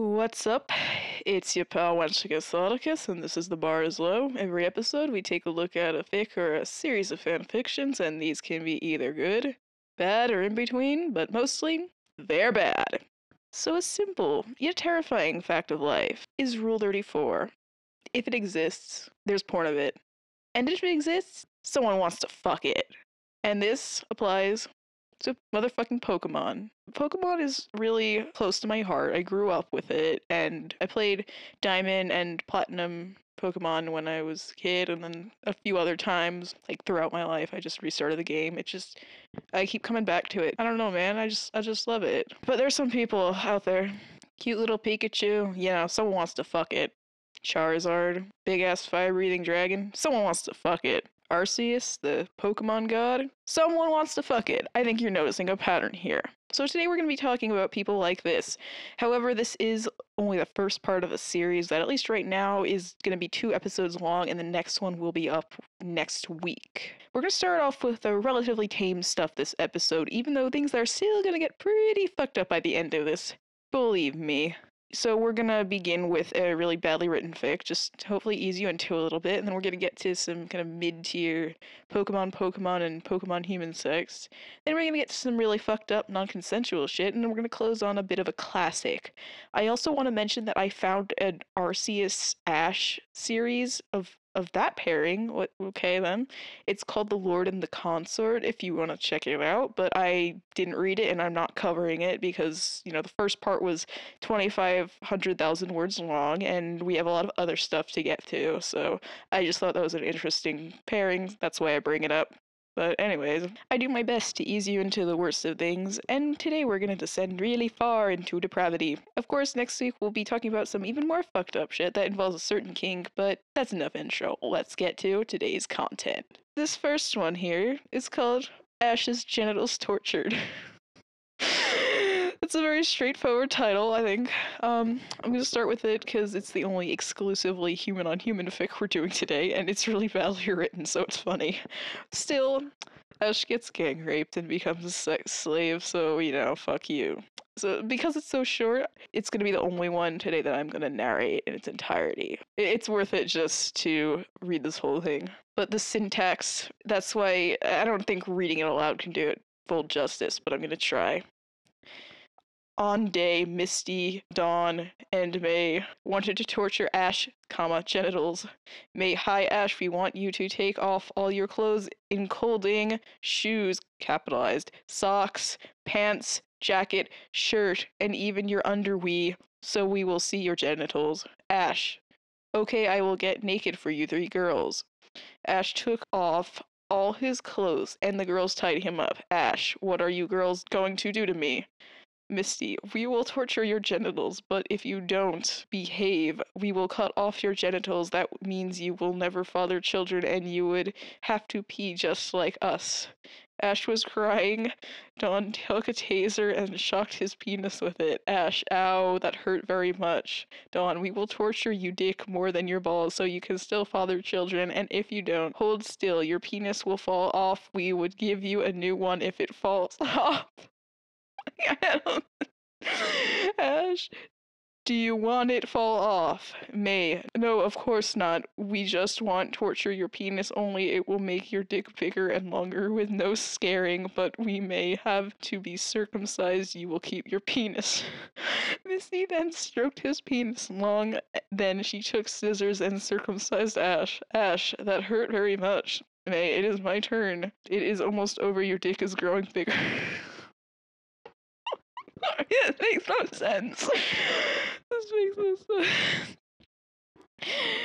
What's up? It's your pal Wenshikas Lodicus, and this is The Bar Is Low. Every episode, we take a look at a fic or a series of fan fictions, and these can be either good, bad, or in between, but mostly, they're bad. So a simple, yet terrifying fact of life is Rule 34. If it exists, there's porn of it. And if it exists, someone wants to fuck it. And this applies to motherfucking Pokemon. Pokemon is really close to my heart. I grew up with it, and I played Diamond and Platinum Pokemon when I was a kid, and then a few other times, like, throughout my life, I just restarted the game. I keep coming back to it. I don't know, man. I just love it. But there's some people out there. Cute little Pikachu. You know, someone wants to fuck it. Charizard. Big-ass fire-breathing dragon. Someone wants to fuck it. Arceus, the Pokemon god. Someone wants to fuck it. I think you're noticing a pattern here. So today we're going to be talking about people like this. However, this is only the first part of a series that, at least right now, is going to be 2 episodes long, and the next one will be up next week. We're going to start off with the relatively tame stuff this episode, even though things are still going to get pretty fucked up by the end of this. Believe me. So we're going to begin with a really badly written fic, just to hopefully ease you into a little bit, and then we're going to get to some kind of mid-tier Pokemon, and Pokemon human sex. Then we're going to get to some really fucked up, non-consensual shit, and then we're going to close on a bit of a classic. I also want to mention that I found an Arceus Ash series of that pairing. Okay, then. It's called The Lord and the Consort, if you want to check it out, but I didn't read it, and I'm not covering it because, you know, the first part was 2,500,000 words long, and we have a lot of other stuff to get to, so I just thought that was an interesting pairing. That's why I bring it up. But anyways, I do my best to ease you into the worst of things, and today we're going to descend really far into depravity. Of course, next week we'll be talking about some even more fucked up shit that involves a certain kink, but that's enough intro. Let's get to today's content. This first one here is called Ash's Genitals Tortured. It's a very straightforward title, I think. I'm going to start with it because it's the only exclusively human-on-human fic we're doing today, and it's really badly written, so it's funny. Still, Ash gets gang raped and becomes a sex slave, so, you know, fuck you. So, because it's so short, it's going to be the only one today that I'm going to narrate in its entirety. It's worth it just to read this whole thing. But the syntax, that's why I don't think reading it aloud can do it full justice, but I'm going to try. On Day, Misty, Dawn, and May wanted to torture Ash, genitals. May, hi Ash, we want you to take off all your clothes, including shoes, capitalized, socks, pants, jacket, shirt, and even your underwee, so we will see your genitals. Ash, okay, I will get naked for you 3 girls. Ash took off all his clothes, and the girls tied him up. Ash, what are you girls going to do to me? Misty, we will torture your genitals, but if you don't behave, we will cut off your genitals. That means you will never father children, and you would have to pee just like us. Ash was crying. Dawn took a taser and shocked his penis with it. Ash, ow, that hurt very much. Dawn, we will torture you dick more than your balls so you can still father children, and if you don't, hold still. Your penis will fall off. We would give you a new one if it falls off. Ash, do you want it fall off? May, no, of course not. We just want torture your penis only. It will make your dick bigger and longer with no scaring, but we may have to be circumcised. You will keep your penis. Misty then stroked his penis long. Then she took scissors and circumcised Ash. Ash, that hurt very much. May, it is my turn. It is almost over. Your dick is growing bigger. Yeah, it makes no sense. This makes no sense.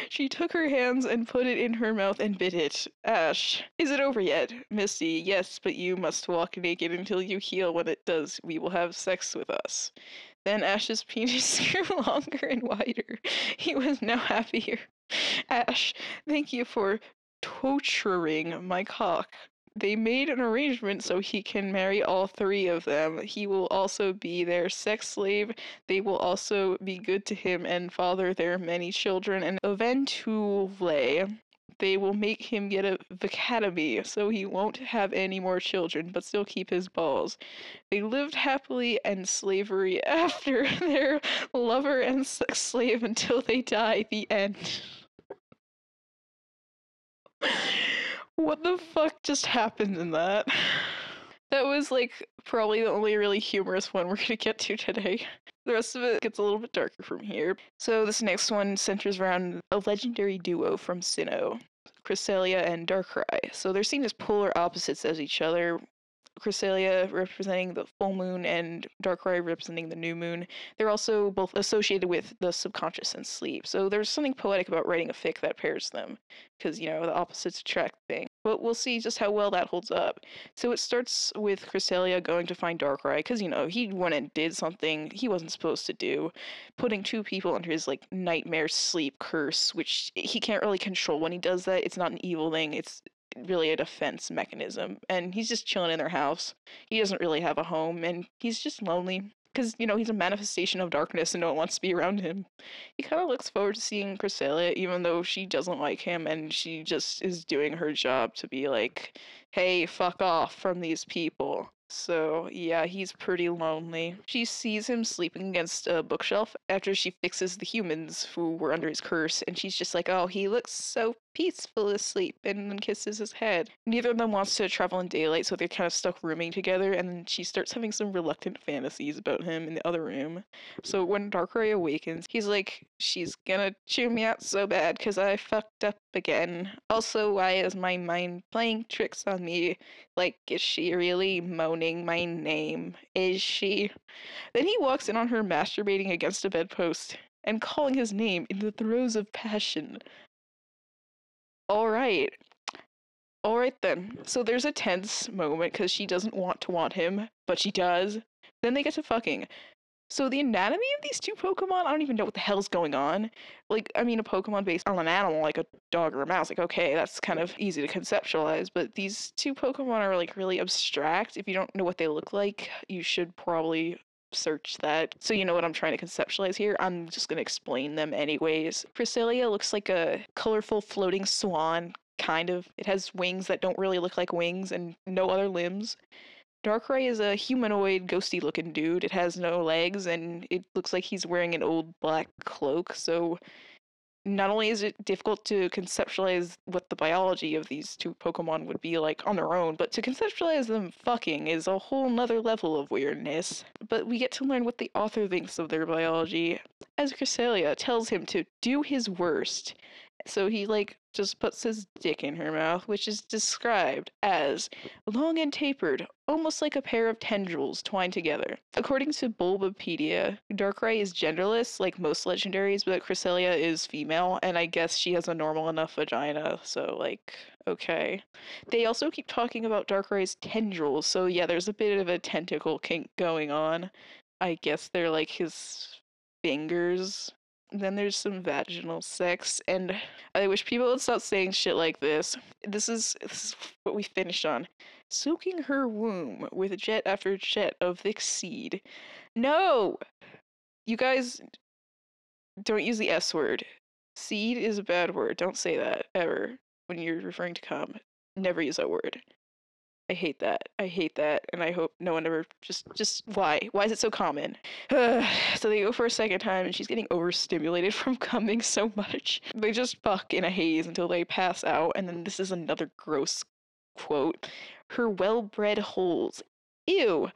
She took her hands and put it in her mouth and bit it. Ash, is it over yet? Misty, yes, but you must walk naked until you heal. When it does, we will have sex with us. Then Ash's penis grew longer and wider. He was now happier. Ash, thank you for torturing my cock. They made an arrangement so he can marry all 3 of them. He will also be their sex slave. They will also be good to him and father their many children. And eventually, they will make him get a vocatomy, so he won't have any more children, but still keep his balls. They lived happily and slavery after their lover and sex slave until they die. The end. What the fuck just happened in that? That was, like, probably the only really humorous one we're gonna get to today. The rest of it gets a little bit darker from here. So this next one centers around a legendary duo from Sinnoh, Cresselia and Darkrai. So they're seen as polar opposites as each other, Cresselia representing the full moon and Darkrai representing the new moon. They're also both associated with the subconscious and sleep. So there's something poetic about writing a fic that pairs them, because, you know, the opposites attract thing. But we'll see just how well that holds up. So it starts with Cresselia going to find Darkrai, because, you know, he went and did something he wasn't supposed to do, putting two people under his, like, nightmare sleep curse, which he can't really control when he does that. It's not an evil thing. It's really a defense mechanism, and he's just chilling in their house. He doesn't really have a home, and he's just lonely because, you know, he's a manifestation of darkness and no one wants to be around him. He kind of looks forward to seeing Cresselia, even though she doesn't like him, and she just is doing her job to be like, hey, fuck off from these people. So yeah, he's pretty lonely. She sees him sleeping against a bookshelf after she fixes the humans who were under his curse, and she's just like, oh, he looks so peaceful asleep, and then kisses his head. Neither of them wants to travel in daylight, so they're kind of stuck rooming together, and she starts having some reluctant fantasies about him in the other room. So when Darkrai awakens, he's like, she's gonna chew me out so bad because I fucked up again. Also, why is my mind playing tricks on me? Like, is she really moaning my name? Is she? Then he walks in on her masturbating against a bedpost and calling his name in the throes of passion. All right then. So there's a tense moment because she doesn't want him, but she does. Then they get to fucking. So the anatomy of these two Pokemon, I don't even know what the hell's going on. Like, I mean, a Pokemon based on an animal, like a dog or a mouse, like, okay, that's kind of easy to conceptualize, but these two Pokemon are, like, really abstract. If you don't know what they look like, you should probably search that. So you know what I'm trying to conceptualize here. I'm just going to explain them anyways. Cresselia looks like a colorful floating swan, kind of. It has wings that don't really look like wings and no other limbs. Darkrai is a humanoid, ghosty-looking dude. It has no legs, and it looks like he's wearing an old black cloak. So not only is it difficult to conceptualize what the biology of these two Pokemon would be like on their own, but to conceptualize them fucking is a whole nother level of weirdness. But we get to learn what the author thinks of their biology, as Cresselia tells him to do his worst. So he, like, just puts his dick in her mouth, which is described as long and tapered, almost like a pair of tendrils twined together. According to Bulbapedia, Darkrai is genderless, like most legendaries, but Cresselia is female, and I guess she has a normal enough vagina, so, like, okay. They also keep talking about Darkrai's tendrils, so yeah, there's a bit of a tentacle kink going on. I guess they're, like, his fingers. Then there's some vaginal sex, and I wish people would stop saying shit like this. This is what we finished on. Soaking her womb with jet after jet of thick seed. No! You guys, don't use the S word. Seed is a bad word. Don't say that, ever, when you're referring to cum. Never use that word. I hate that. I hate that. And I hope no one ever just why? Why is it so common? So they go for a second time, and she's getting overstimulated from coming so much. They just fuck in a haze until they pass out. And then this is another gross quote. Her well-bred holes. Ew.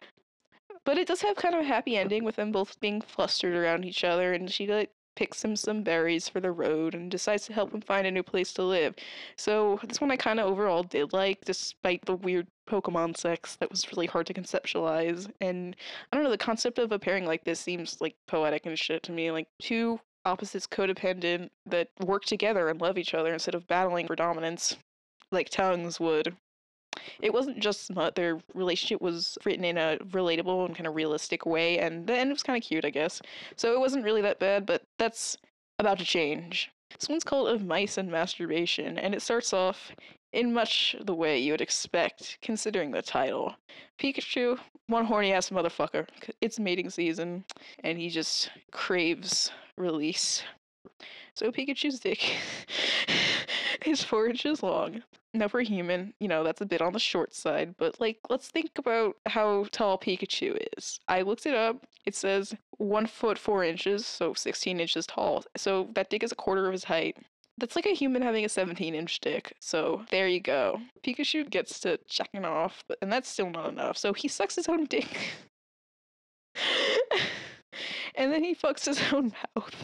But it does have kind of a happy ending with them both being flustered around each other. And she, like, picks him some berries for the road and decides to help him find a new place to live. So this one I kind of overall did like, despite the weird Pokemon sex that was really hard to conceptualize. And I don't know, the concept of a pairing like this seems, like, poetic and shit to me. Like, two opposites codependent that work together and love each other instead of battling for dominance like tongues would. It wasn't just smut. Their relationship was written in a relatable and kind of realistic way, and the end was kind of cute, I guess. So it wasn't really that bad, but that's about to change. This one's called Of Mice and Masturbation, and it starts off in much the way you would expect, considering the title. Pikachu, one horny-ass motherfucker. It's mating season, and he just craves release. So Pikachu's dick is 4 inches long. Now for a human, you know, that's a bit on the short side, but like, let's think about how tall Pikachu is. I looked it up. It says 1 foot 4 inches, so 16 inches tall. So that dick is a quarter of his height. That's like a human having a 17-inch dick. So there you go. Pikachu gets to checking off, and that's still not enough. So he sucks his own dick. And then he fucks his own mouth.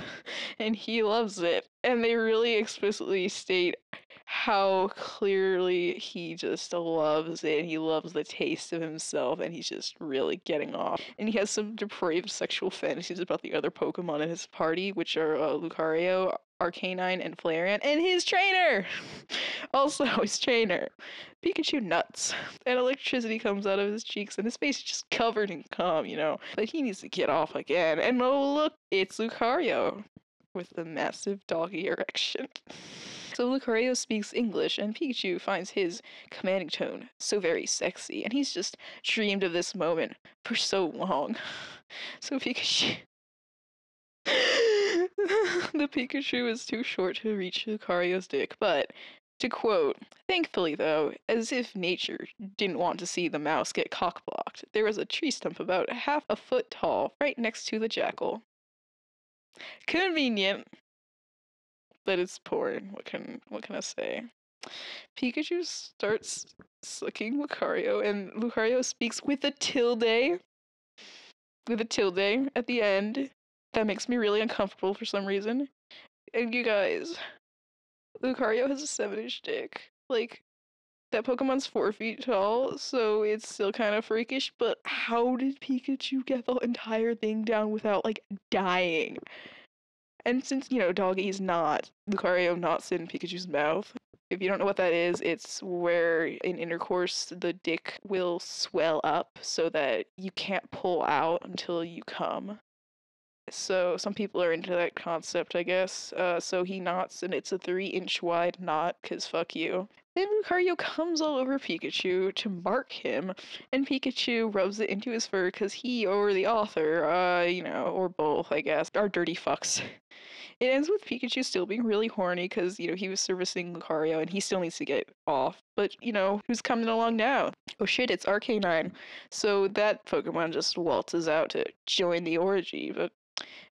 And he loves it. And they really explicitly state how clearly he just loves it. And he loves the taste of himself. And he's just really getting off. And he has some depraved sexual fantasies about the other Pokemon in his party, which are Lucario, Arcanine, and Flareon. And his trainer! Also, his trainer. Pikachu nuts. And electricity comes out of his cheeks, and his face is just covered in cum, you know. But he needs to get off again. And oh, look, it's Lucario with the massive doggy erection. So Lucario speaks English, and Pikachu finds his commanding tone so very sexy, and he's just dreamed of this moment for so long. So Pikachu... The Pikachu is too short to reach Lucario's dick, but... To quote, thankfully though, as if nature didn't want to see the mouse get cockblocked, there was a tree stump about half a foot tall right next to the jackal. Convenient. But it's porn. What can I say? Pikachu starts sucking Lucario, and Lucario speaks with a tilde at the end. That makes me really uncomfortable for some reason. And you guys, Lucario has a 7-inch dick. Like, that Pokemon's 4 feet tall, so it's still kind of freakish, but how did Pikachu get the entire thing down without, like, dying? And since, you know, doggy's not, Lucario knots in Pikachu's mouth. If you don't know what that is, it's where in intercourse the dick will swell up so that you can't pull out until you come. So some people are into that concept, I guess. So he knots, and it's a 3-inch wide knot, because fuck you. Then Lucario comes all over Pikachu to mark him, and Pikachu rubs it into his fur, because he or the author, you know, or both, I guess, are dirty fucks. It ends with Pikachu still being really horny, because, you know, he was servicing Lucario, and he still needs to get off. But, you know, who's coming along now? Oh shit, it's Arcanine. So that Pokemon just waltzes out to join the orgy, but...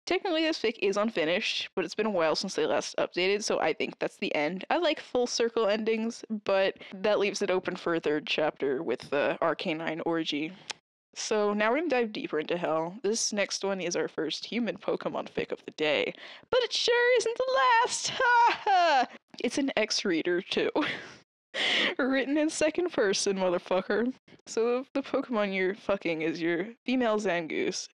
Technically, this fic is unfinished, but it's been a while since they last updated, so I think that's the end. I like full circle endings, but that leaves it open for a third chapter with the Arcanine orgy. So now we're going to dive deeper into hell. This next one is our first human Pokemon fic of the day, but it sure isn't the last! Ha ha! It's an X-reader, too. Written in second person, motherfucker. So the Pokemon you're fucking is your female Zangoose.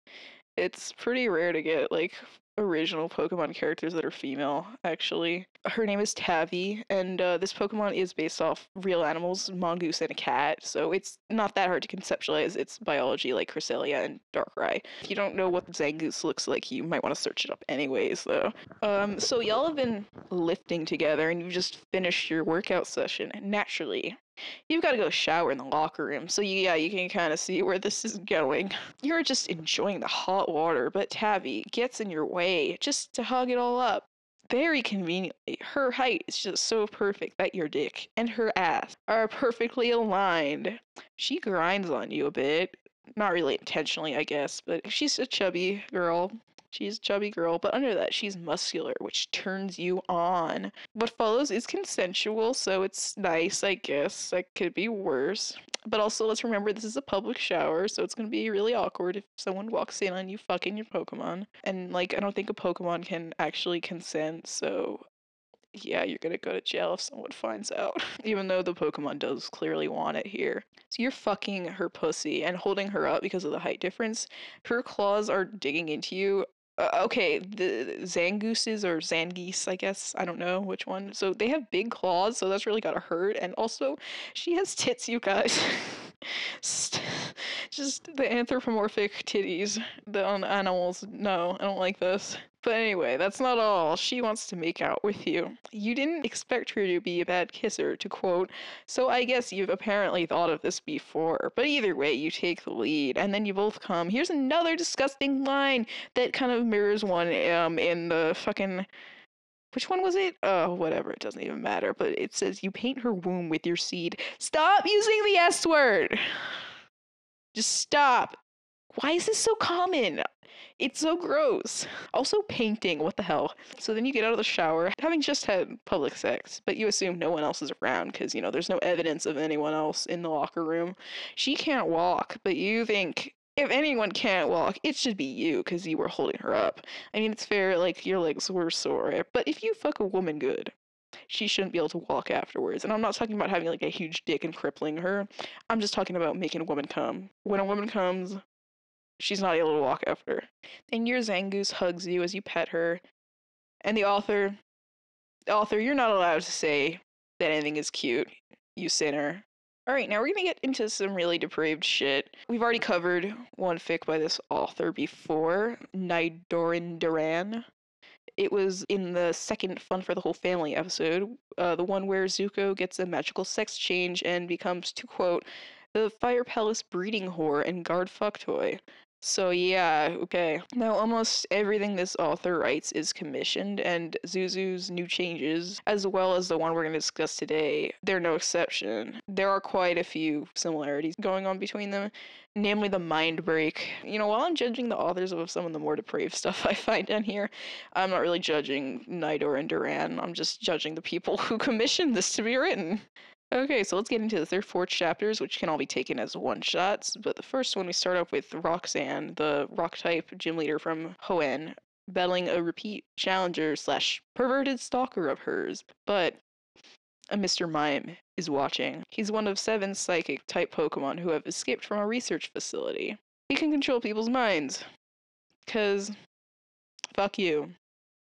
It's pretty rare to get, like, original Pokemon characters that are female, actually. Her name is Tavi, and this Pokemon is based off real animals, mongoose and a cat, so it's not that hard to conceptualize its biology, like Cresselia and Darkrai. If you don't know what Zangoose looks like, you might want to search it up anyways, though. So y'all have been lifting together, and you've just finished your workout session, naturally. You've got to go shower in the locker room, so yeah, you can kind of see where this is going. You're just enjoying the hot water, but Tavi gets in your way just to hug it all up. Very conveniently, her height is just so perfect that your dick and her ass are perfectly aligned. She grinds on you a bit. Not really intentionally, I guess, but she's a chubby girl. She's a chubby girl, but under that, she's muscular, which turns you on. What follows is consensual, so it's nice, I guess. That could be worse. But also, let's remember this is a public shower, so it's going to be really awkward if someone walks in on you fucking your Pokemon. And, like, I don't think a Pokemon can actually consent, so... yeah, you're gonna go to jail if someone finds out. Even though the Pokemon does clearly want it here. So you're fucking her pussy and holding her up because of the height difference. Her claws are digging into you. Okay, the Zangooses or Zangeese, I guess. I don't know which one. So they have big claws, so that's really gotta hurt. And also, she has tits, you guys. Just the anthropomorphic titties on animals. No, I don't like this. But anyway, that's not all. She wants to make out with you. You didn't expect her to be a bad kisser, to quote, so I guess you've apparently thought of this before. But either way, you take the lead, and then you both come. Here's another disgusting line that kind of mirrors one in the fucking... Which one was it? Oh, whatever. It doesn't even matter. But it says, you paint her womb with your seed. Stop using the S word. Just stop. Why is this so common? It's so gross. Also painting, what the hell? So then you get out of the shower, having just had public sex, but you assume no one else is around because, you know, there's no evidence of anyone else in the locker room. She can't walk, but you think, if anyone can't walk, it should be you because you were holding her up. I mean, it's fair, like, your legs were sore, but if you fuck a woman good, she shouldn't be able to walk afterwards. And I'm not talking about having, like, a huge dick and crippling her. I'm just talking about making a woman come. When a woman comes, she's not able to walk after. Then your Zangoose hugs you as you pet her. And the author, you're not allowed to say that anything is cute, you sinner. All right, now we're going to get into some really depraved shit. We've already covered one fic by this author before, Nidoran Duran. It was in the second Fun for the Whole Family episode, the one where Zuko gets a magical sex change and becomes, to quote, the Fire Palace breeding whore and guard fuck toy. So yeah, okay. Now almost everything this author writes is commissioned, and Zuzu's new changes, as well as the one we're going to discuss today, they're no exception. There are quite a few similarities going on between them, namely the mind break. You know, while I'm judging the authors of some of the more depraved stuff I find in here, I'm not really judging Nidoran Duran, I'm just judging the people who commissioned this to be written. Okay, so let's get into the third, fourth chapters, which can all be taken as one-shots, but the first one we start off with Roxanne, the rock-type gym leader from Hoenn, battling a repeat challenger/perverted stalker of hers, but a Mr. Mime is watching. He's one of 7 psychic-type Pokemon who have escaped from a research facility. He can control people's minds, 'cause fuck you.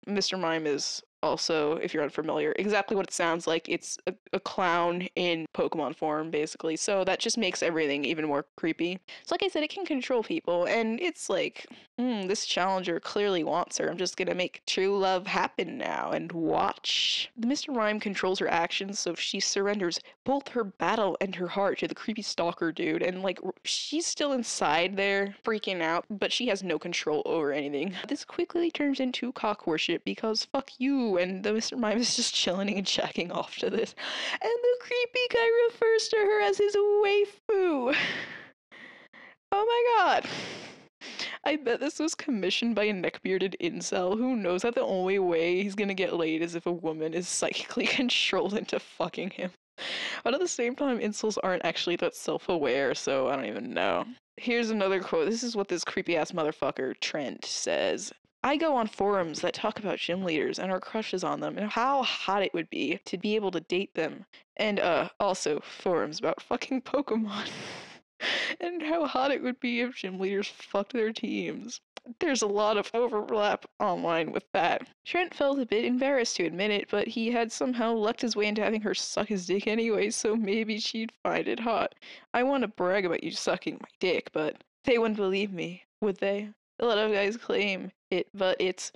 Mr. Mime is also, if you're unfamiliar, exactly what it sounds like. It's a clown in Pokemon form, basically. So that just makes everything even more creepy. So like I said, it can control people, and it's like, this challenger clearly wants her. I'm just gonna make true love happen now and watch. The Mr. Mime controls her actions, so she surrenders both her battle and her heart to the creepy stalker dude, and like, she's still inside there, freaking out, but she has no control over anything. This quickly turns into cock worship because fuck you, and the Mr. Mime is just chilling and jacking off to this. And the creepy guy refers to her as his waifu. Oh my god. I bet this was commissioned by a neck-bearded incel who knows that the only way he's gonna get laid is if a woman is psychically controlled into fucking him. But at the same time, incels aren't actually that self-aware, so I don't even know. Here's another quote. This is what this creepy-ass motherfucker, Trent, says. I go on forums that talk about gym leaders and our crushes on them and how hot it would be to be able to date them. And, also forums about fucking Pokemon. And how hot it would be if gym leaders fucked their teams. There's a lot of overlap online with that. Trent felt a bit embarrassed to admit it, but he had somehow lucked his way into having her suck his dick anyway, so maybe she'd find it hot. I want to brag about you sucking my dick, but they wouldn't believe me, would they? A lot of guys claim it, but it's...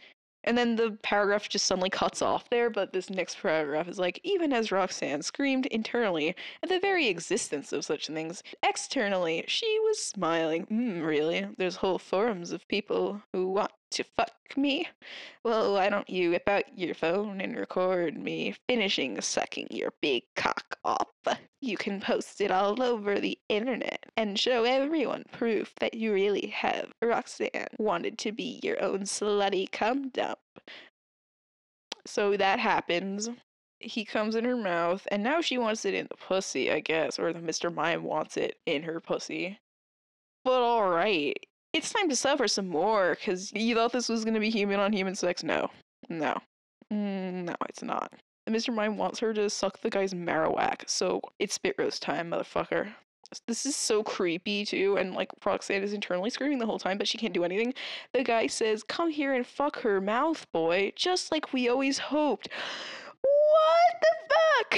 And then the paragraph just suddenly cuts off there, but this next paragraph is like, even as Roxanne screamed internally at the very existence of such things, externally, she was smiling. Really? There's whole forums of people who want to fuck me? Well, why don't you whip out your phone and record me finishing sucking your big cock off? You can post it all over the internet and show everyone proof that you really have. Roxanne wanted to be your own slutty cum dump. So that happens. He comes in her mouth, and now she wants it in the pussy, I guess, or the Mr. Mime wants it in her pussy. But alright, it's time to suffer some more, because you thought this was going to be human-on-human sex? No, it's not. Mr. Mime wants her to suck the guy's marowak, so it's spit roast time, motherfucker. This is so creepy, too, and, like, Roxanne is internally screaming the whole time, but she can't do anything. The guy says, come here and fuck her mouth, boy, just like we always hoped. What the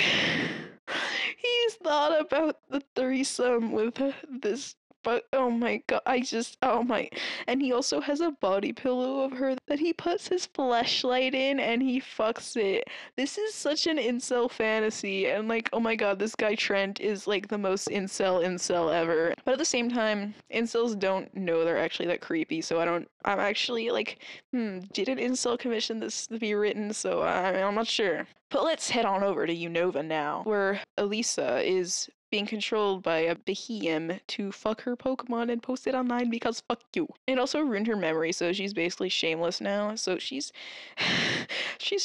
fuck? He's thought about the threesome with this but oh my god, I just, oh my. And he also has a body pillow of her that he puts his fleshlight in and he fucks it. This is such an incel fantasy, and like, oh my god, this guy Trent is like the most incel ever. But at the same time, incels don't know they're actually that creepy, so I'm actually like, did an incel commission this to be written? So I'm not sure. But let's head on over to Unova now, where Elisa is being controlled by a Behem to fuck her Pokemon and post it online because fuck you. It also ruined her memory, so she's basically shameless now. So she's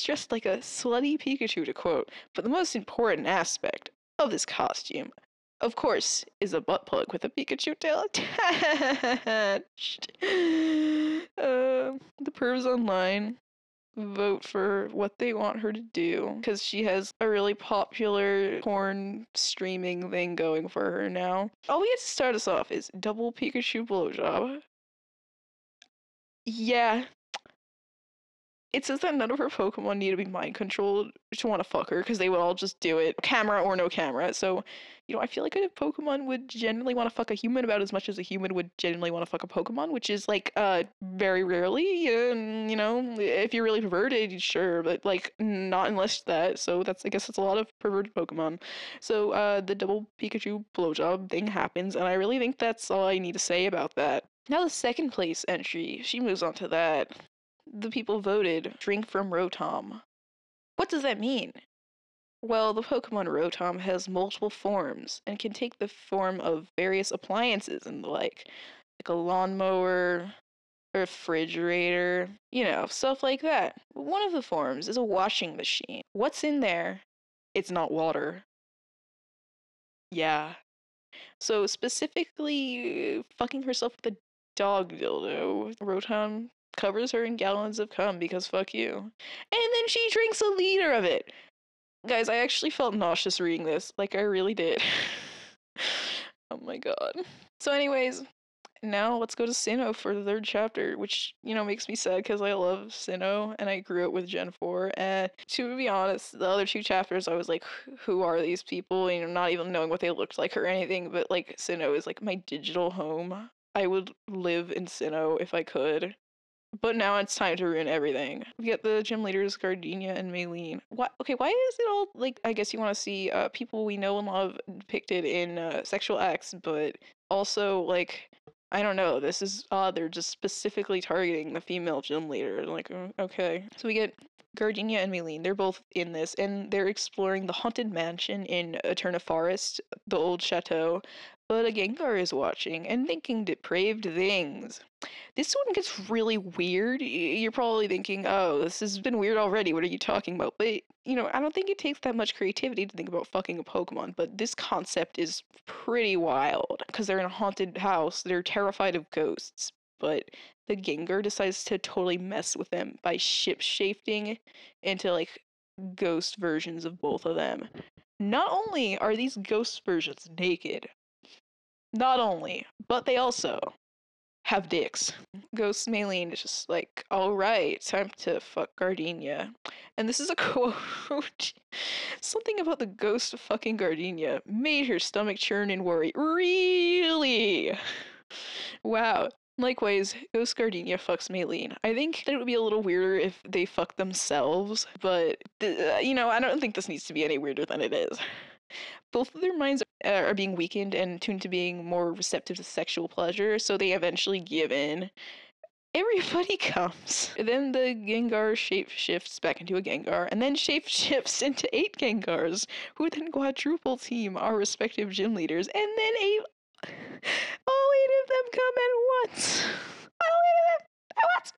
dressed like a slutty Pikachu, to quote. But the most important aspect of this costume, of course, is a butt plug with a Pikachu tail attached. The pervs online vote for what they want her to do, because she has a really popular porn streaming thing going for her now. All we have to start us off is double Pikachu blowjob. Yeah. It says that none of her Pokemon need to be mind-controlled to want to fuck her, because they would all just do it, camera or no camera. So, you know, I feel like a Pokemon would generally want to fuck a human about as much as a human would generally want to fuck a Pokemon, which is, like, very rarely. And, you know, if you're really perverted, sure, but, like, not unless that. So that's, I guess that's a lot of perverted Pokemon. So the double Pikachu blowjob thing happens, and I really think that's all I need to say about that. Now the second place entry, she moves on to that. The people voted, drink from Rotom. What does that mean? Well, the Pokemon Rotom has multiple forms and can take the form of various appliances and the like a lawnmower, a refrigerator, you know, stuff like that. One of the forms is a washing machine. What's in there? It's not water. Yeah. So specifically, fucking herself with a dog dildo. Rotom covers her in gallons of cum because fuck you. And then she drinks a liter of it. Guys, I actually felt nauseous reading this. Like, I really did. Oh my god. So anyways, now let's go to Sinnoh for the third chapter, which, you know, makes me sad because I love Sinnoh and I grew up with Gen 4. And to be honest, the other two chapters I was like, who are these people? You know, not even knowing what they looked like or anything, but like Sinnoh is like my digital home. I would live in Sinnoh if I could. But now it's time to ruin everything. We get the gym leaders, Gardenia and Maylene. What? Okay, why is it all, like, I guess you want to see people we know and love depicted in sexual acts, but also, like, I don't know, this is odd. They're just specifically targeting the female gym leader. Like, okay. So we get Gardenia and Maylene. They're both in this, and they're exploring the haunted mansion in Eterna Forest, the old chateau. But a Gengar is watching and thinking depraved things. This one gets really weird. You're probably thinking, oh, this has been weird already. What are you talking about? But, you know, I don't think it takes that much creativity to think about fucking a Pokemon. But this concept is pretty wild because they're in a haunted house. They're terrified of ghosts. But the Gengar decides to totally mess with them by ship-shifting into, like, ghost versions of both of them. Not only are these ghost versions naked, not only, but they also have dicks. Ghost Maylene is just like, all right, time to fuck Gardenia. And this is a quote. Something about the ghost of fucking Gardenia made her stomach churn in worry. Really? Wow. Likewise, Ghost Gardenia fucks Maylene. I think that it would be a little weirder if they fucked themselves, but, you know, I don't think this needs to be any weirder than it is. Both of their minds are being weakened and tuned to being more receptive to sexual pleasure, so they eventually give in. Everybody comes. Then the Gengar shape-shifts back into a Gengar, and then shape-shifts into 8 Gengars, who then quadruple team our respective gym leaders, and then all 8 of them come at once! All 8 of them at once!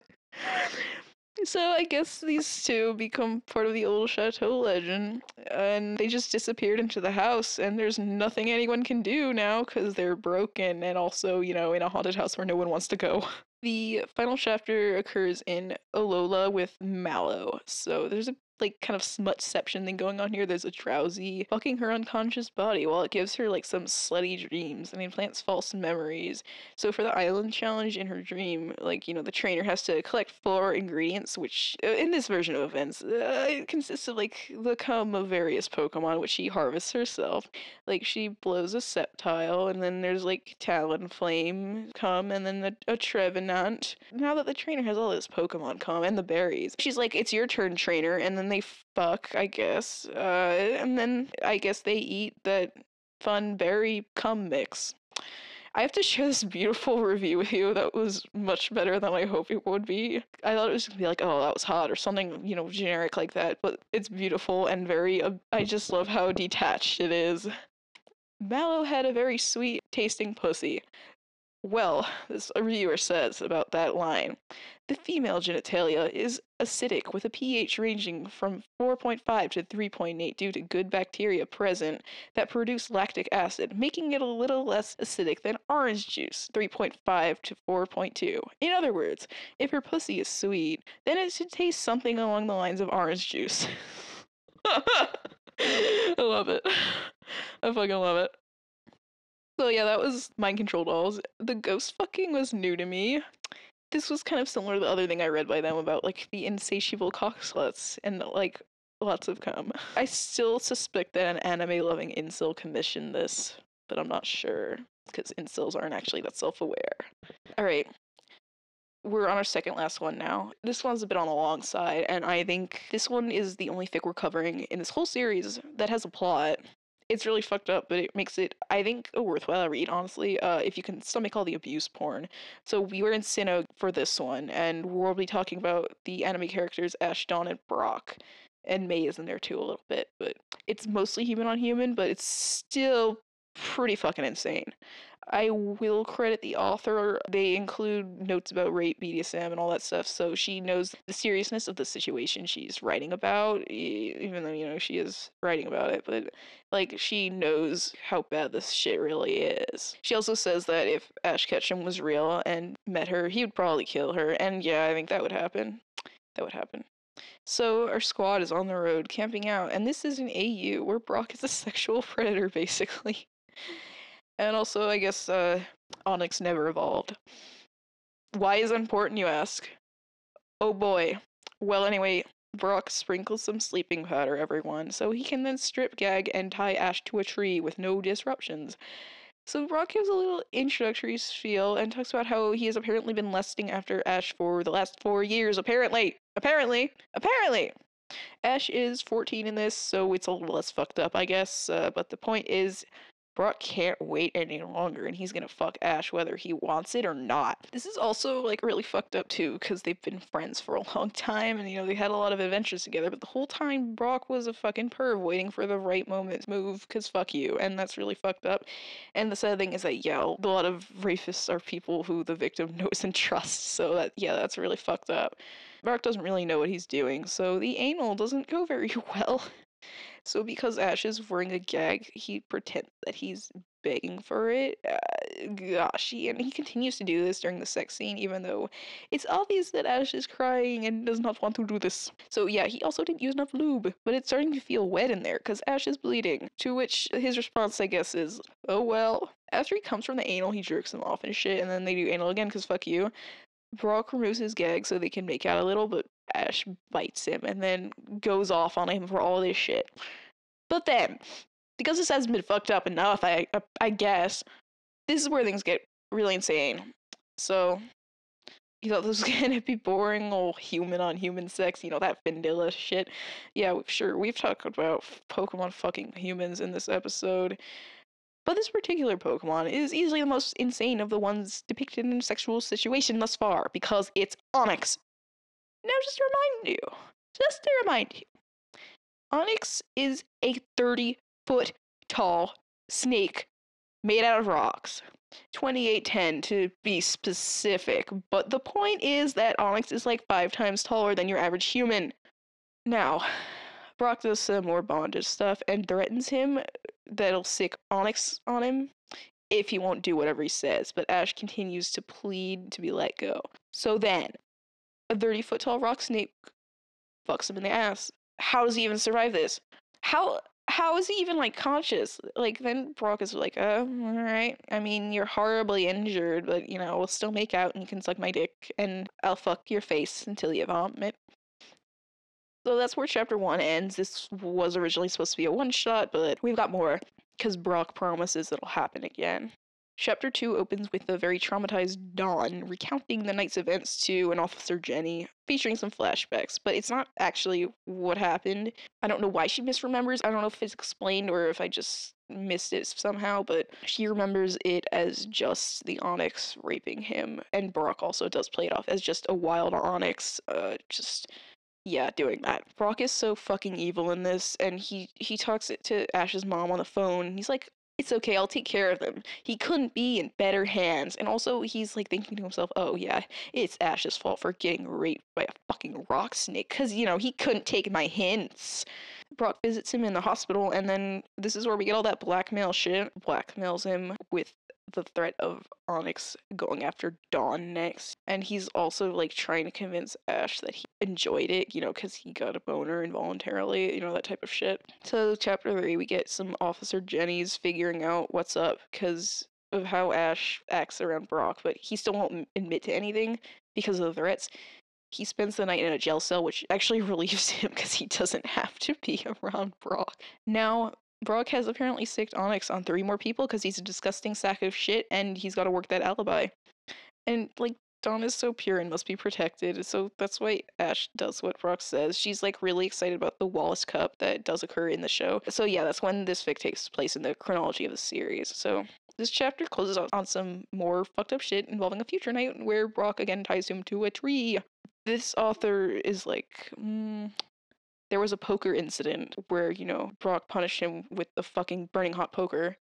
So I guess these two become part of the old chateau legend, and they just disappeared into the house, and there's nothing anyone can do now because they're broken and also, you know, in a haunted house where no one wants to go. The final chapter occurs in Alola with Mallow, so there's a like kind of smutception thing going on here. There's a drowsy fucking her unconscious body while it gives her like some slutty dreams and implants false memories. So for the island challenge in her dream, like, you know, the trainer has to collect 4 ingredients, which in this version of events it consists of like the cum of various Pokemon, which she harvests herself. Like she blows a Sceptile, and then there's like Talonflame cum, and then a Trevenant. Now that the trainer has all this Pokemon cum and the berries, she's like, it's your turn, trainer, and then they fuck, I guess. And then I guess they eat that fun berry cum mix. I have to share this beautiful review with you that was much better than I hoped it would be. I thought it was going to be like, oh, that was hot or something, you know, generic like that. But it's beautiful and very, I just love how detached it is. Mallow had a very sweet tasting pussy. Well, this reviewer says about that line, the female genitalia is acidic with a pH ranging from 4.5 to 3.8 due to good bacteria present that produce lactic acid, making it a little less acidic than orange juice, 3.5 to 4.2. In other words, if your pussy is sweet, then it should taste something along the lines of orange juice. I love it. I fucking love it. So yeah, that was Mind Control Dolls. The ghost fucking was new to me. This was kind of similar to the other thing I read by them about, like, the insatiable cock sluts and, like, lots of cum. I still suspect that an anime-loving incel commissioned this, but I'm not sure, because incels aren't actually that self-aware. Alright, we're on our second last one now. This one's a bit on the long side, and I think this one is the only fic we're covering in this whole series that has a plot. It's really fucked up, but it makes it, I think, a worthwhile read, honestly, if you can stomach all the abuse porn. So we were in Sinnoh for this one, and we'll be talking about the anime characters Ash, Dawn, and Brock. And May is in there, too, a little bit. But it's mostly human on human, but it's still pretty fucking insane. I will credit the author. They include notes about rape, BDSM, and all that stuff, so she knows the seriousness of the situation she's writing about, even though, you know, she is writing about it, but, like, she knows how bad this shit really is. She also says that if Ash Ketchum was real and met her, he would probably kill her, and yeah, I think that would happen. That would happen. So our squad is on the road, camping out, and this is an AU where Brock is a sexual predator, basically. And also, I guess, Onyx never evolved. Why is it important, you ask? Oh boy. Well, anyway, Brock sprinkles some sleeping powder, everyone, so he can then strip gag and tie Ash to a tree with no disruptions. So Brock gives a little introductory spiel and talks about how he has apparently been lusting after Ash for the last 4 years, apparently! Ash is 14 in this, so it's a little less fucked up, I guess, but the point is, Brock can't wait any longer, and he's gonna fuck Ash whether he wants it or not. This is also, like, really fucked up, too, because they've been friends for a long time, and, you know, they had a lot of adventures together, but the whole time, Brock was a fucking perv waiting for the right moment to move, because fuck you, and that's really fucked up. And the sad thing is that, yeah, a lot of rapists are people who the victim knows and trusts, so that, yeah, that's really fucked up. Brock doesn't really know what he's doing, so the anal doesn't go very well. So because Ash is wearing a gag, he pretends that he's begging for it. And he continues to do this during the sex scene, even though it's obvious that Ash is crying and does not want to do this. So yeah, he also didn't use enough lube, but it's starting to feel wet in there because Ash is bleeding. To which his response, I guess, is, oh well. After he comes from the anal, he jerks him off and shit, and then they do anal again because fuck you. Brock removes his gag so they can make out a little, but Ash bites him and then goes off on him for all this shit. But then, because this hasn't been fucked up enough, I guess, this is where things get really insane. So, you thought this was gonna be boring old human-on-human sex, you know, that Findilla shit. Yeah, sure, we've talked about Pokemon fucking humans in this episode. But this particular Pokemon is easily the most insane of the ones depicted in a sexual situation thus far, because it's Onyx. Now, just to remind you, Onyx is a 30-foot tall snake made out of rocks. 2810 to be specific, but the point is that Onyx is like 5 times taller than your average human. Now, Brock does some more bondage stuff and threatens him that'll sick Onyx on him if he won't do whatever he says, but Ash continues to plead to be let go. So then, a 30-foot-tall rock snake fucks him in the ass, how does he even survive this? How is he even, like, conscious? Like, then Brock is like, oh, all right. I mean, you're horribly injured, but, you know, we'll still make out and you can suck my dick and I'll fuck your face until you vomit. So that's where chapter 1 ends. This was originally supposed to be a one-shot, but we've got more because Brock promises it'll happen again. Chapter 2 opens with a very traumatized Dawn recounting the night's events to an Officer Jenny, featuring some flashbacks, but it's not actually what happened. I don't know why she misremembers. I don't know if it's explained or if I just missed it somehow, but she remembers it as just the Onyx raping him, and Brock also does play it off as just a wild Onyx, yeah, doing that. Brock is so fucking evil in this, and he talks to Ash's mom on the phone, and he's like, it's okay, I'll take care of them. He couldn't be in better hands. And also, he's, like, thinking to himself, oh, yeah, it's Ash's fault for getting raped by a fucking rock snake. Because, you know, he couldn't take my hints. Brock visits him in the hospital, and then this is where we get all that blackmail shit. Blackmails him with the threat of Onyx going after Dawn next. And he's also, like, trying to convince Ash that he enjoyed it, you know, because he got a boner involuntarily, you know, that type of shit. So chapter 3, we get some Officer Jenny's figuring out what's up because of how Ash acts around Brock, but he still won't admit to anything because of the threats. He spends the night in a jail cell, which actually relieves him because he doesn't have to be around Brock. Now, Brock has apparently sicked Onyx on 3 more people because he's a disgusting sack of shit and he's got to work that alibi. And, like, Dawn is so pure and must be protected, so that's why Ash does what Brock says. She's, like, really excited about the Wallace Cup that does occur in the show. So, yeah, that's when this fic takes place in the chronology of the series. So this chapter closes on some more fucked up shit involving a future night where Brock again ties him to a tree. This author is like, there was a poker incident where, you know, Brock punished him with the fucking burning hot poker,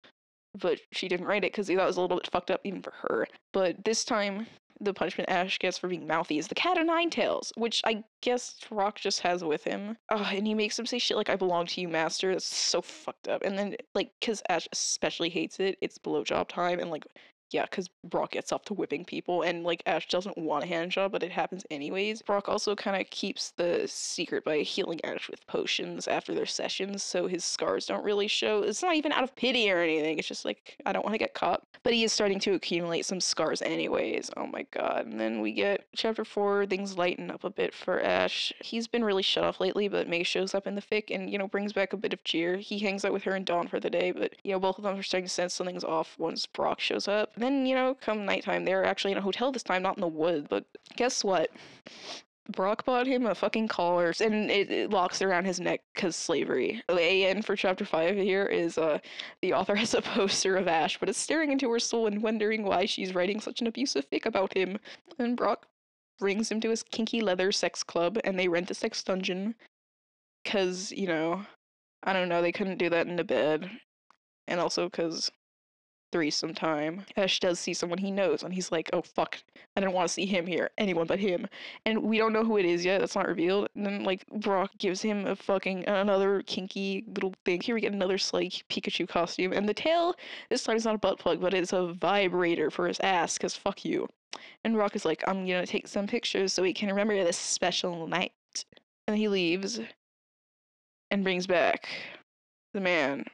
but she didn't write it because that was a little bit fucked up even for her. But this time, the punishment Ash gets for being mouthy is the cat o' nine tails, which I guess Brock just has with him. And he makes him say shit like, I belong to you, master. That's so fucked up. And then, like, because Ash especially hates it, it's blowjob time. And, like, yeah, because Brock gets up to whipping people, and, like, Ash doesn't want a handjob, but it happens anyways. Brock also kind of keeps the secret by healing Ash with potions after their sessions, so his scars don't really show. It's not even out of pity or anything. It's just, like, I don't want to get caught. But he is starting to accumulate some scars anyways. Oh, my God. And then we get Chapter 4, things lighten up a bit for Ash. He's been really shut off lately, but May shows up in the fic and, you know, brings back a bit of cheer. He hangs out with her and Dawn for the day, but, you know, both of them are starting to sense something's off once Brock shows up. Then, you know, come nighttime, they're actually in a hotel this time, not in the woods, but guess what? Brock bought him a fucking collar, and it locks around his neck because slavery. The AN for chapter 5 here is, the author has a poster of Ash, but is staring into her soul and wondering why she's writing such an abusive fic about him. And Brock brings him to his kinky leather sex club, and they rent a sex dungeon. Because, you know, I don't know, they couldn't do that in the bed. And also because threesome time. Ash does see someone he knows, and he's like, oh fuck, I didn't want to see him here, anyone but him. And we don't know who it is yet, that's not revealed. And then, like, Brock gives him a fucking another kinky little thing. Here we get another slight Pikachu costume, and the tail this time is not a butt plug, but it's a vibrator for his ass, because fuck you. And Brock is like, I'm gonna take some pictures so we can remember this special night. And he leaves and brings back the man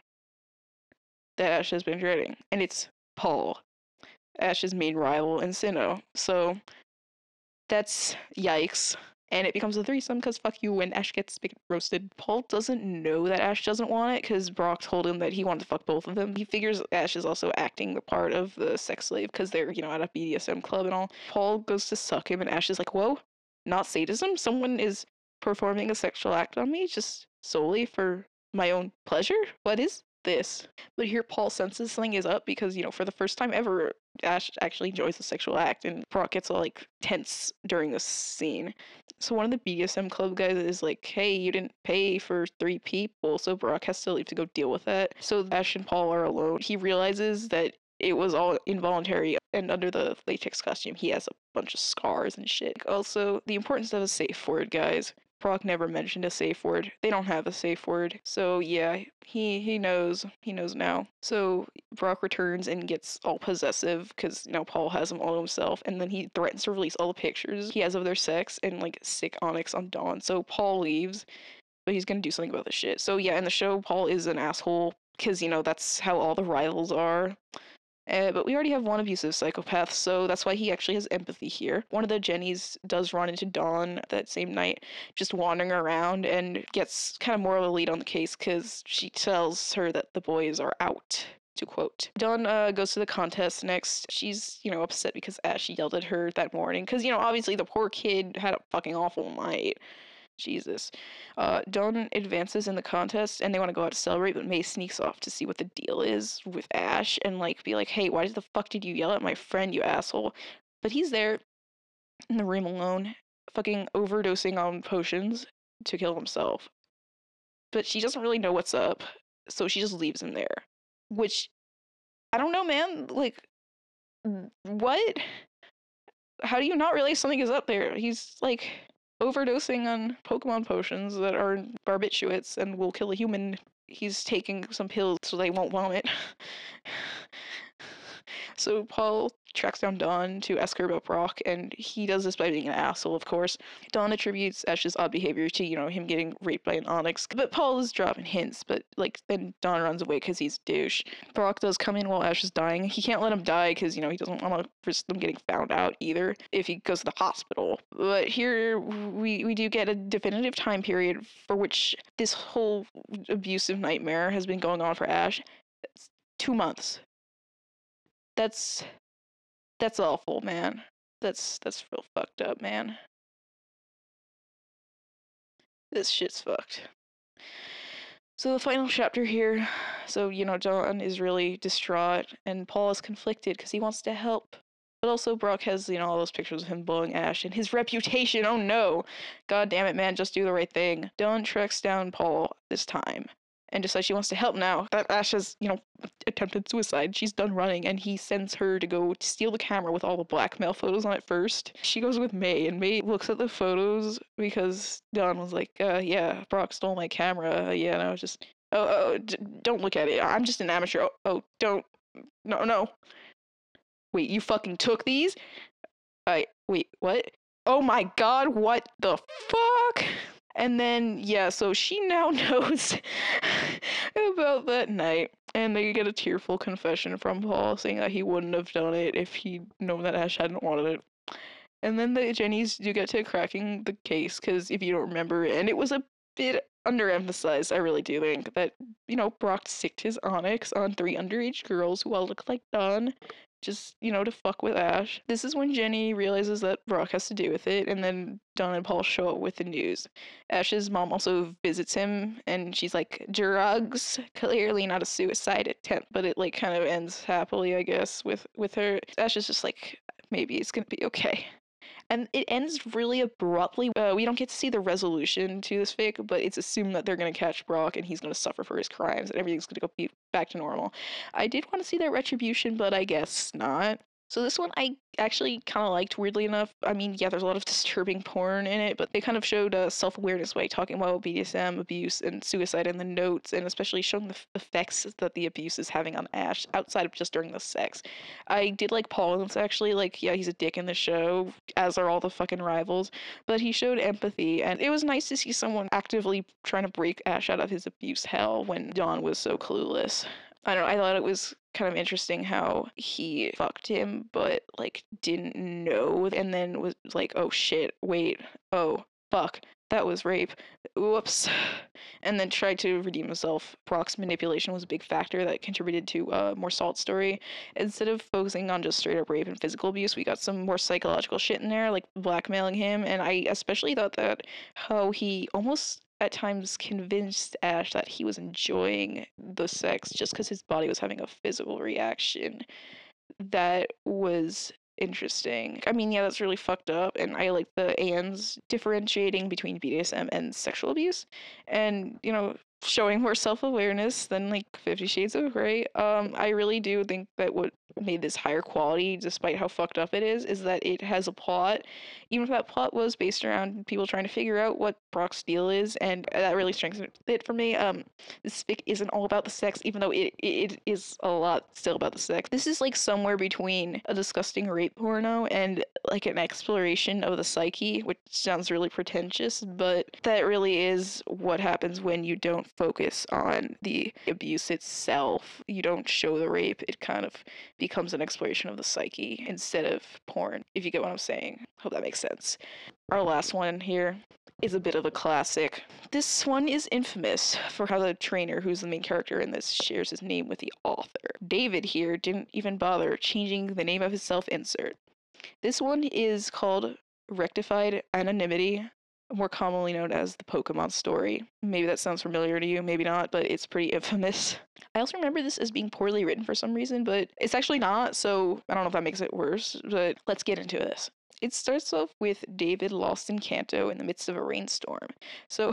that Ash has been dreading, and it's Paul, Ash's main rival in Sinnoh. So that's yikes, and it becomes a threesome because fuck you when Ash gets roasted. Paul doesn't know that Ash doesn't want it because Brock told him that he wanted to fuck both of them. He figures Ash is also acting the part of the sex slave because they're, you know, at a BDSM club and all. Paul goes to suck him, and Ash is like, whoa, not sadism? Someone is performing a sexual act on me just solely for my own pleasure? What is this? But here Paul senses something is up because, you know, for the first time ever, Ash actually enjoys the sexual act, and Brock gets all, like, tense during this scene. So one of the BDSM club guys is like, hey, you didn't pay for 3 people, so Brock has to leave to go deal with that. So Ash and Paul are alone. He realizes that it was all involuntary, and under the latex costume, he has a bunch of scars and shit. Also, the importance of a safe word, guys. Brock never mentioned a safe word. They don't have a safe word. So yeah, he knows. He knows now. So Brock returns and gets all possessive because, you know, Paul has him all to himself. And then he threatens to release all the pictures he has of their sex and, like, sick Onyx on Dawn. So Paul leaves. but he's gonna do something about this shit. So yeah, in the show, Paul is an asshole, because, you know, that's how all the rivals are. But we already have one abusive psychopath, so that's why he actually has empathy here. One of the Jennies does run into Dawn that same night, just wandering around, and gets kind of more of a lead on the case because she tells her that the boys are out, to quote. Dawn goes to the contest next. She's, you know, upset because Ashley yelled at her that morning because, you know, obviously the poor kid had a fucking awful night. Jesus. Dawn advances in the contest, and they want to go out to celebrate, but May sneaks off to see what the deal is with Ash and, like, be like, hey, why the fuck did you yell at my friend, you asshole? But he's there in the room alone, fucking overdosing on potions to kill himself. But she doesn't really know what's up, so she just leaves him there. Which, I don't know, man. Like, what? How do you not realize something is up there? He's, like, overdosing on Pokemon potions that are barbiturates and will kill a human. He's taking some pills so they won't vomit. So Paul tracks down Dawn to ask her about Brock, and he does this by being an asshole, of course. Dawn attributes Ash's odd behavior to, you know, him getting raped by an Onyx, but Paul is dropping hints, but, like, then Dawn runs away because he's a douche. Brock does come in while Ash is dying. He can't let him die because, you know, he doesn't want to risk them getting found out either if he goes to the hospital. But here we do get a definitive time period for which this whole abusive nightmare has been going on for Ash. It's 2 months. That's awful, man. That's real fucked up, man. This shit's fucked. So the final chapter here, so, you know, Dawn is really distraught, and Paul is conflicted because he wants to help. But also Brock has, you know, all those pictures of him blowing Ash and his reputation. Oh no! God damn it, man, just do the right thing. Dawn tracks down Paul this time, and decides she wants to help now that Ash has, you know, attempted suicide. She's done running, and he sends her to go steal the camera with all the blackmail photos on it first. She goes with May, and May looks at the photos because Dawn was like, yeah, Brock stole my camera. Yeah, and I was just, don't look at it. I'm just an amateur. Don't. No. Wait, you fucking took these? Wait, what? Oh my god, what the fuck? And then, yeah, so she now knows about that night. And they get a tearful confession from Paul saying that he wouldn't have done it if he'd known that Ash hadn't wanted it. And then the Jennies do get to cracking the case, because if you don't remember, and it was a bit underemphasized, I really do think, that, you know, Brock sicked his Onyx on 3 underage girls who all look like Dawn, just, you know, to fuck with Ash. This is when Jenny realizes that Brock has to do with it, and then Dawn and Paul show up with the news. Ash's mom also visits him, and she's like, drugs, clearly not a suicide attempt, but it, like, kind of ends happily, I guess, with her. Ash is just like, maybe it's gonna be okay. And it ends really abruptly. We don't get to see the resolution to this fic, but it's assumed that they're going to catch Brock and he's going to suffer for his crimes and everything's going to go back to normal. I did want to see that retribution, but I guess not. So this one I actually kind of liked, weirdly enough. I mean, yeah, there's a lot of disturbing porn in it, but they kind of showed self-awareness by talking about BDSM, abuse, and suicide in the notes, and especially showing the effects that the abuse is having on Ash outside of just during the sex. I did like Paul in this, actually. Like, yeah, he's a dick in the show, as are all the fucking rivals, but he showed empathy, and it was nice to see someone actively trying to break Ash out of his abuse hell when Dawn was so clueless. I don't know, I thought it was kind of interesting how he fucked him, but, like, didn't know, and then was like, oh shit, wait, oh, fuck, that was rape, whoops, and then tried to redeem himself. Brock's manipulation was a big factor that contributed to more Salt's story. Instead of focusing on just straight-up rape and physical abuse, we got some more psychological shit in there, like blackmailing him, and I especially thought that how he almost at times convinced Ash that he was enjoying the sex just because his body was having a physical reaction. That was interesting. I mean, yeah, that's really fucked up, and I like the ANs differentiating between BDSM and sexual abuse, and, you know, showing more self-awareness than, like, 50 Shades of Grey. I really do think that what made this higher quality despite how fucked up it is that it has a plot, even if that plot was based around people trying to figure out what Brock's deal is, and that really strengthens it for me. This fic isn't all about the sex, even though it is a lot still about the sex. This is like somewhere between a disgusting rape porno and like an exploration of the psyche, which sounds really pretentious, but that really is what happens when you don't focus on the abuse itself. You don't show the rape. It kind of becomes an exploration of the psyche instead of porn, if you get what I'm saying. Hope that makes sense. Our last one here is a bit of a classic. This one is infamous for how the trainer, who's the main character in this, shares his name with the author. David here didn't even bother changing the name of his self-insert. This one is called Rectified Anonymity, more commonly known as the Pokemon story. Maybe that sounds familiar to you, maybe not, but it's pretty infamous. I also remember this as being poorly written for some reason, but it's actually not, so I don't know if that makes it worse, but let's get into this. It starts off with David lost in Kanto in the midst of a rainstorm. So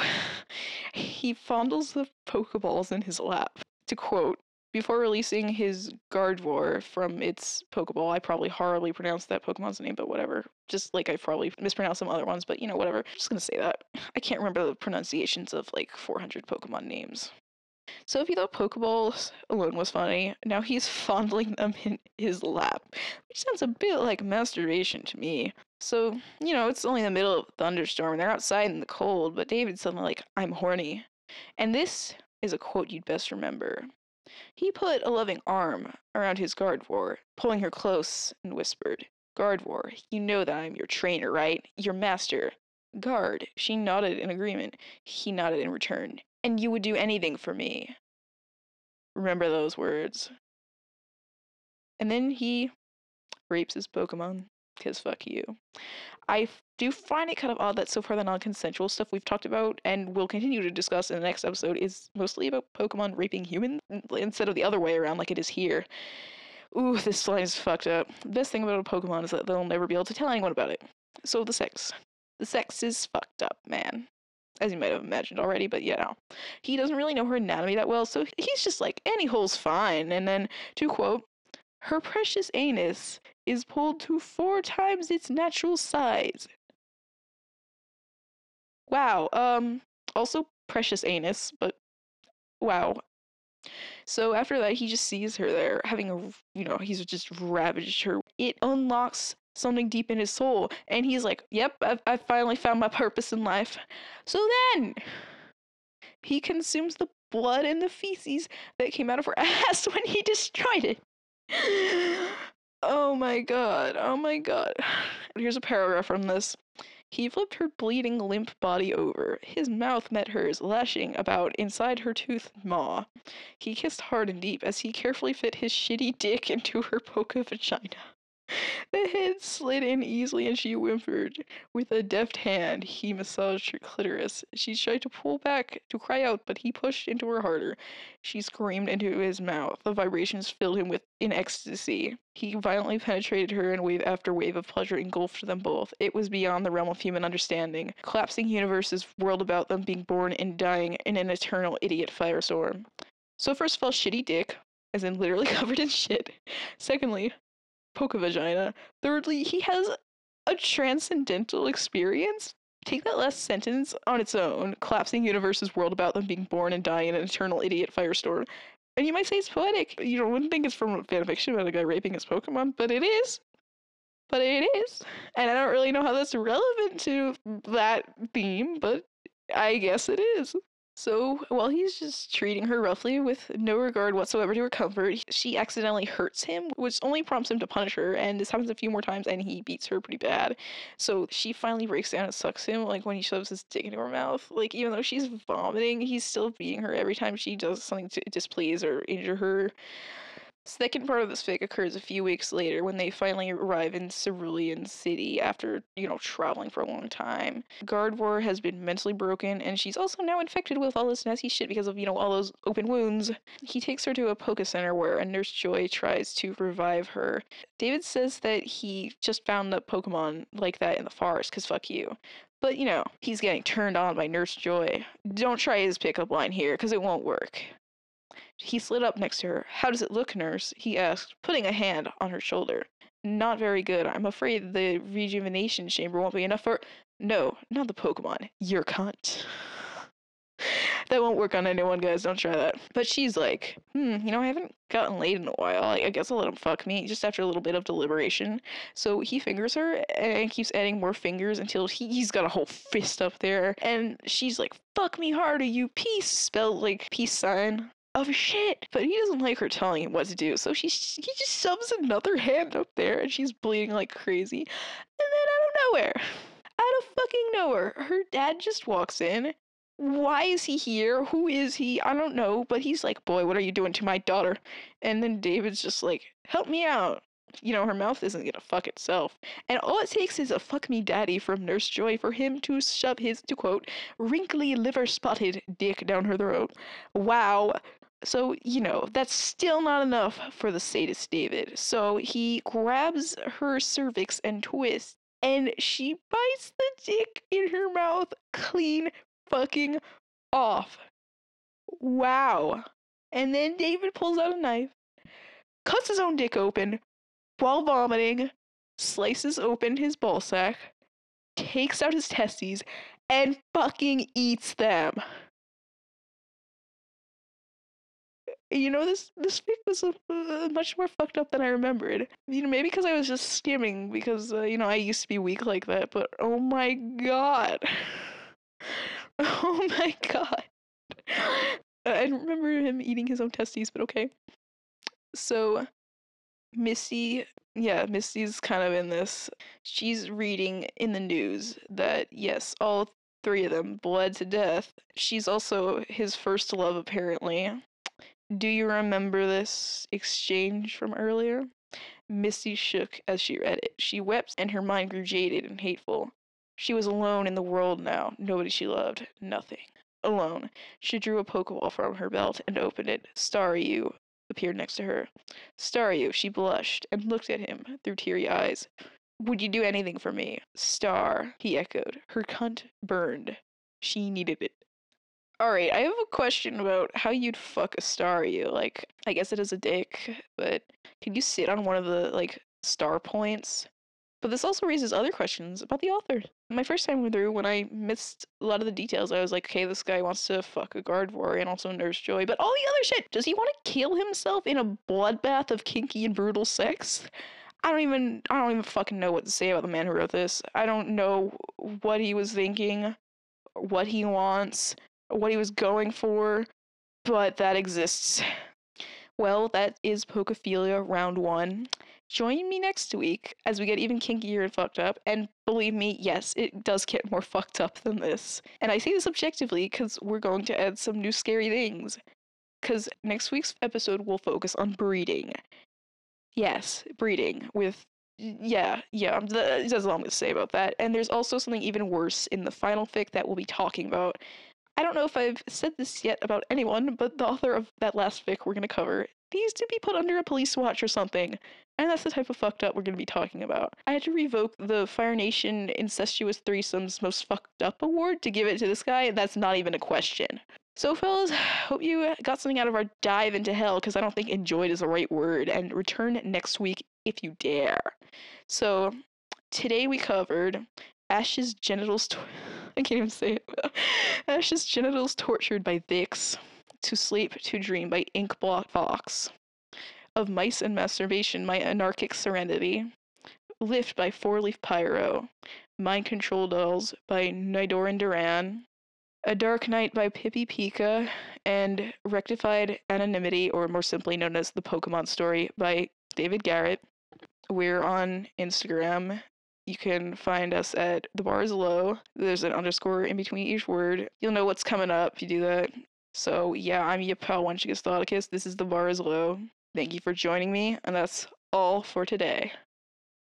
he fondles the Pokeballs in his lap. To quote, before releasing his Gardevoir from its Pokeball, I probably horribly pronounced that Pokemon's name, but whatever. Just like I probably mispronounced some other ones, but you know, whatever. I'm just gonna say that. I can't remember the pronunciations of like 400 Pokemon names. So if you thought Pokeballs alone was funny, now he's fondling them in his lap, which sounds a bit like masturbation to me. So, you know, it's only the middle of a thunderstorm and they're outside in the cold, but David's suddenly like, I'm horny. And this is a quote you'd best remember. He put a loving arm around his Gardevoir, pulling her close, and whispered, Gardevoir, you know that I'm your trainer, right? Your master. Guard. She nodded in agreement. He nodded in return. And you would do anything for me. Remember those words. And then he rapes his Pokemon. Because fuck you. I do find it kind of odd that so far the non-consensual stuff we've talked about and will continue to discuss in the next episode is mostly about Pokemon raping humans instead of the other way around like it is here. Ooh, this line is fucked up. The best thing about a Pokemon is that they'll never be able to tell anyone about it. So the sex. The sex is fucked up, man. As you might have imagined already, but yeah, no. He doesn't really know her anatomy that well, so he's just like, any hole's fine. And then, to quote, her precious anus is pulled to 4 times its natural size. Wow. Also precious anus, but wow. So after that, he just sees her there having a, you know, he's just ravaged her. It unlocks something deep in his soul. And he's like, yep, I finally found my purpose in life. So then he consumes the blood and the feces that came out of her ass when he destroyed it. Oh my god, oh my god. Here's a paragraph from this. He flipped her bleeding, limp body over. His mouth met hers, lashing about inside her toothed maw. He kissed hard and deep as he carefully fit his shitty dick into her poker vagina. The head slid in easily and she whimpered. With a deft hand, he massaged her clitoris. She tried to pull back to cry out, but he pushed into her harder. She screamed into his mouth. The vibrations filled him in ecstasy. He violently penetrated her, and wave after wave of pleasure engulfed them both. It was beyond the realm of human understanding. Collapsing universes whirled about them, being born and dying in an eternal idiot firestorm. So first of all, shitty dick, as in literally covered in shit. Secondly, poke vagina. Thirdly, he has a transcendental experience. Take that last sentence on its own. Collapsing universes whirled about them, being born and dying in an eternal idiot firestorm. And you might say it's poetic. You wouldn't think it's from fanfiction about a guy raping his Pokemon, but it is. But it is. And I don't really know how that's relevant to that theme, but I guess it is. So while he's just treating her roughly with no regard whatsoever to her comfort, she accidentally hurts him, which only prompts him to punish her, and this happens a few more times, and he beats her pretty bad. So she finally breaks down and sucks him, like when he shoves his dick into her mouth. Like, even though she's vomiting, he's still beating her every time she does something to displease or injure her. Second part of this fic occurs a few weeks later when they finally arrive in Cerulean City after, you know, traveling for a long time. Gardevoir has been mentally broken, and she's also now infected with all this nasty shit because of, you know, all those open wounds. He takes her to a Poke Center where a Nurse Joy tries to revive her. David says that he just found a Pokemon like that in the forest, because fuck you. But, you know, he's getting turned on by Nurse Joy. Don't try his pickup line here, because it won't work. He slid up next to her. "How does it look, nurse?" he asked, putting a hand on her shoulder. "Not very good. I'm afraid the rejuvenation chamber won't be enough for—" "No, not the Pokemon. Your cunt." That won't work on anyone, guys. Don't try that. But she's like, I haven't gotten laid in a while. I guess I'll let him fuck me, just after a little bit of deliberation. So he fingers her and keeps adding more fingers until he's got a whole fist up there. And she's like, "Fuck me harder, you piece," spelled like peace sign, of shit. But he doesn't like her telling him what to do. So he just shoves another hand up there and she's bleeding like crazy. And then out of fucking nowhere, her dad just walks in. Why is he here? Who is he? I don't know. But he's like, "Boy, what are you doing to my daughter?" And then David's just like, "Help me out. Her mouth isn't gonna fuck itself." And all it takes is a fuck me daddy from Nurse Joy for him to shove his, to quote, "wrinkly liver-spotted dick" down her throat. Wow. So, that's still not enough for the sadist David. So he grabs her cervix and twists, and she bites the dick in her mouth clean fucking off. Wow. And then David pulls out a knife, cuts his own dick open while vomiting, slices open his ballsack, takes out his testes, and fucking eats them. This fic was much more fucked up than I remembered. Maybe because I was just skimming, because, I used to be weak like that, but oh my god. Oh my god. I don't remember him eating his own testes, but okay. So, Missy's kind of in this. She's reading in the news that, yes, all three of them bled to death. She's also his first love, apparently. "Do you remember this exchange from earlier?" Missy shook as she read it. She wept, and her mind grew jaded and hateful. She was alone in the world now. Nobody she loved. Nothing. Alone. She drew a Pokeball from her belt and opened it. "Star you" appeared next to her. "Star you," she blushed and looked at him through teary eyes. "Would you do anything for me?" "Star," he echoed. Her cunt burned. She needed it. Alright, I have a question about how you'd fuck a star you. Like, I guess it is a dick, but can you sit on one of the, star points? But this also raises other questions about the author. My first time through, when I missed a lot of the details, I was like, okay, this guy wants to fuck a Gardevoir and also Nurse Joy, but all the other shit! Does he want to kill himself in a bloodbath of kinky and brutal sex? I don't even fucking know what to say about the man who wrote this. I don't know what he was thinking, what he wants, what he was going for, but that exists. Well, that is Pokephilia Round 1. Join me next week as we get even kinkier and fucked up. And believe me, yes, it does get more fucked up than this. And I say this objectively because we're going to add some new scary things. Because next week's episode will focus on breeding. Yes, breeding with... Yeah, that's all I'm going to say about that. And there's also something even worse in the final fic that we'll be talking about. I don't know if I've said this yet about anyone, but the author of that last fic we're going to cover needs to be put under a police watch or something. And that's the type of fucked up we're going to be talking about. I had to revoke the Fire Nation Incestuous Threesome's Most Fucked Up Award to give it to this guy, and that's not even a question. So, fellas, hope you got something out of our dive into hell, because I don't think enjoyed is the right word, and return next week if you dare. So, today we covered Ash's genitals... I can't even say it. Ash's genitals tortured by Vix. To Sleep, To Dream by Inkblock Fox. Of Mice and Masturbation, My Anarchic Serenity. Lift by Fourleaf Pyro. Mind Control Dolls by Nidoran Duran. A Dark Night by Pippi Pika. And Rectified Anonymity, or more simply known as The Pokemon Story, by David Garrett. We're on Instagram. You can find us at The Bar Is Low. There's an underscore in between each word. You'll know what's coming up if you do that. So, yeah, I'm your pal, Wenshikas Lodicus. This is The Bar Is Low. Thank you for joining me, and that's all for today.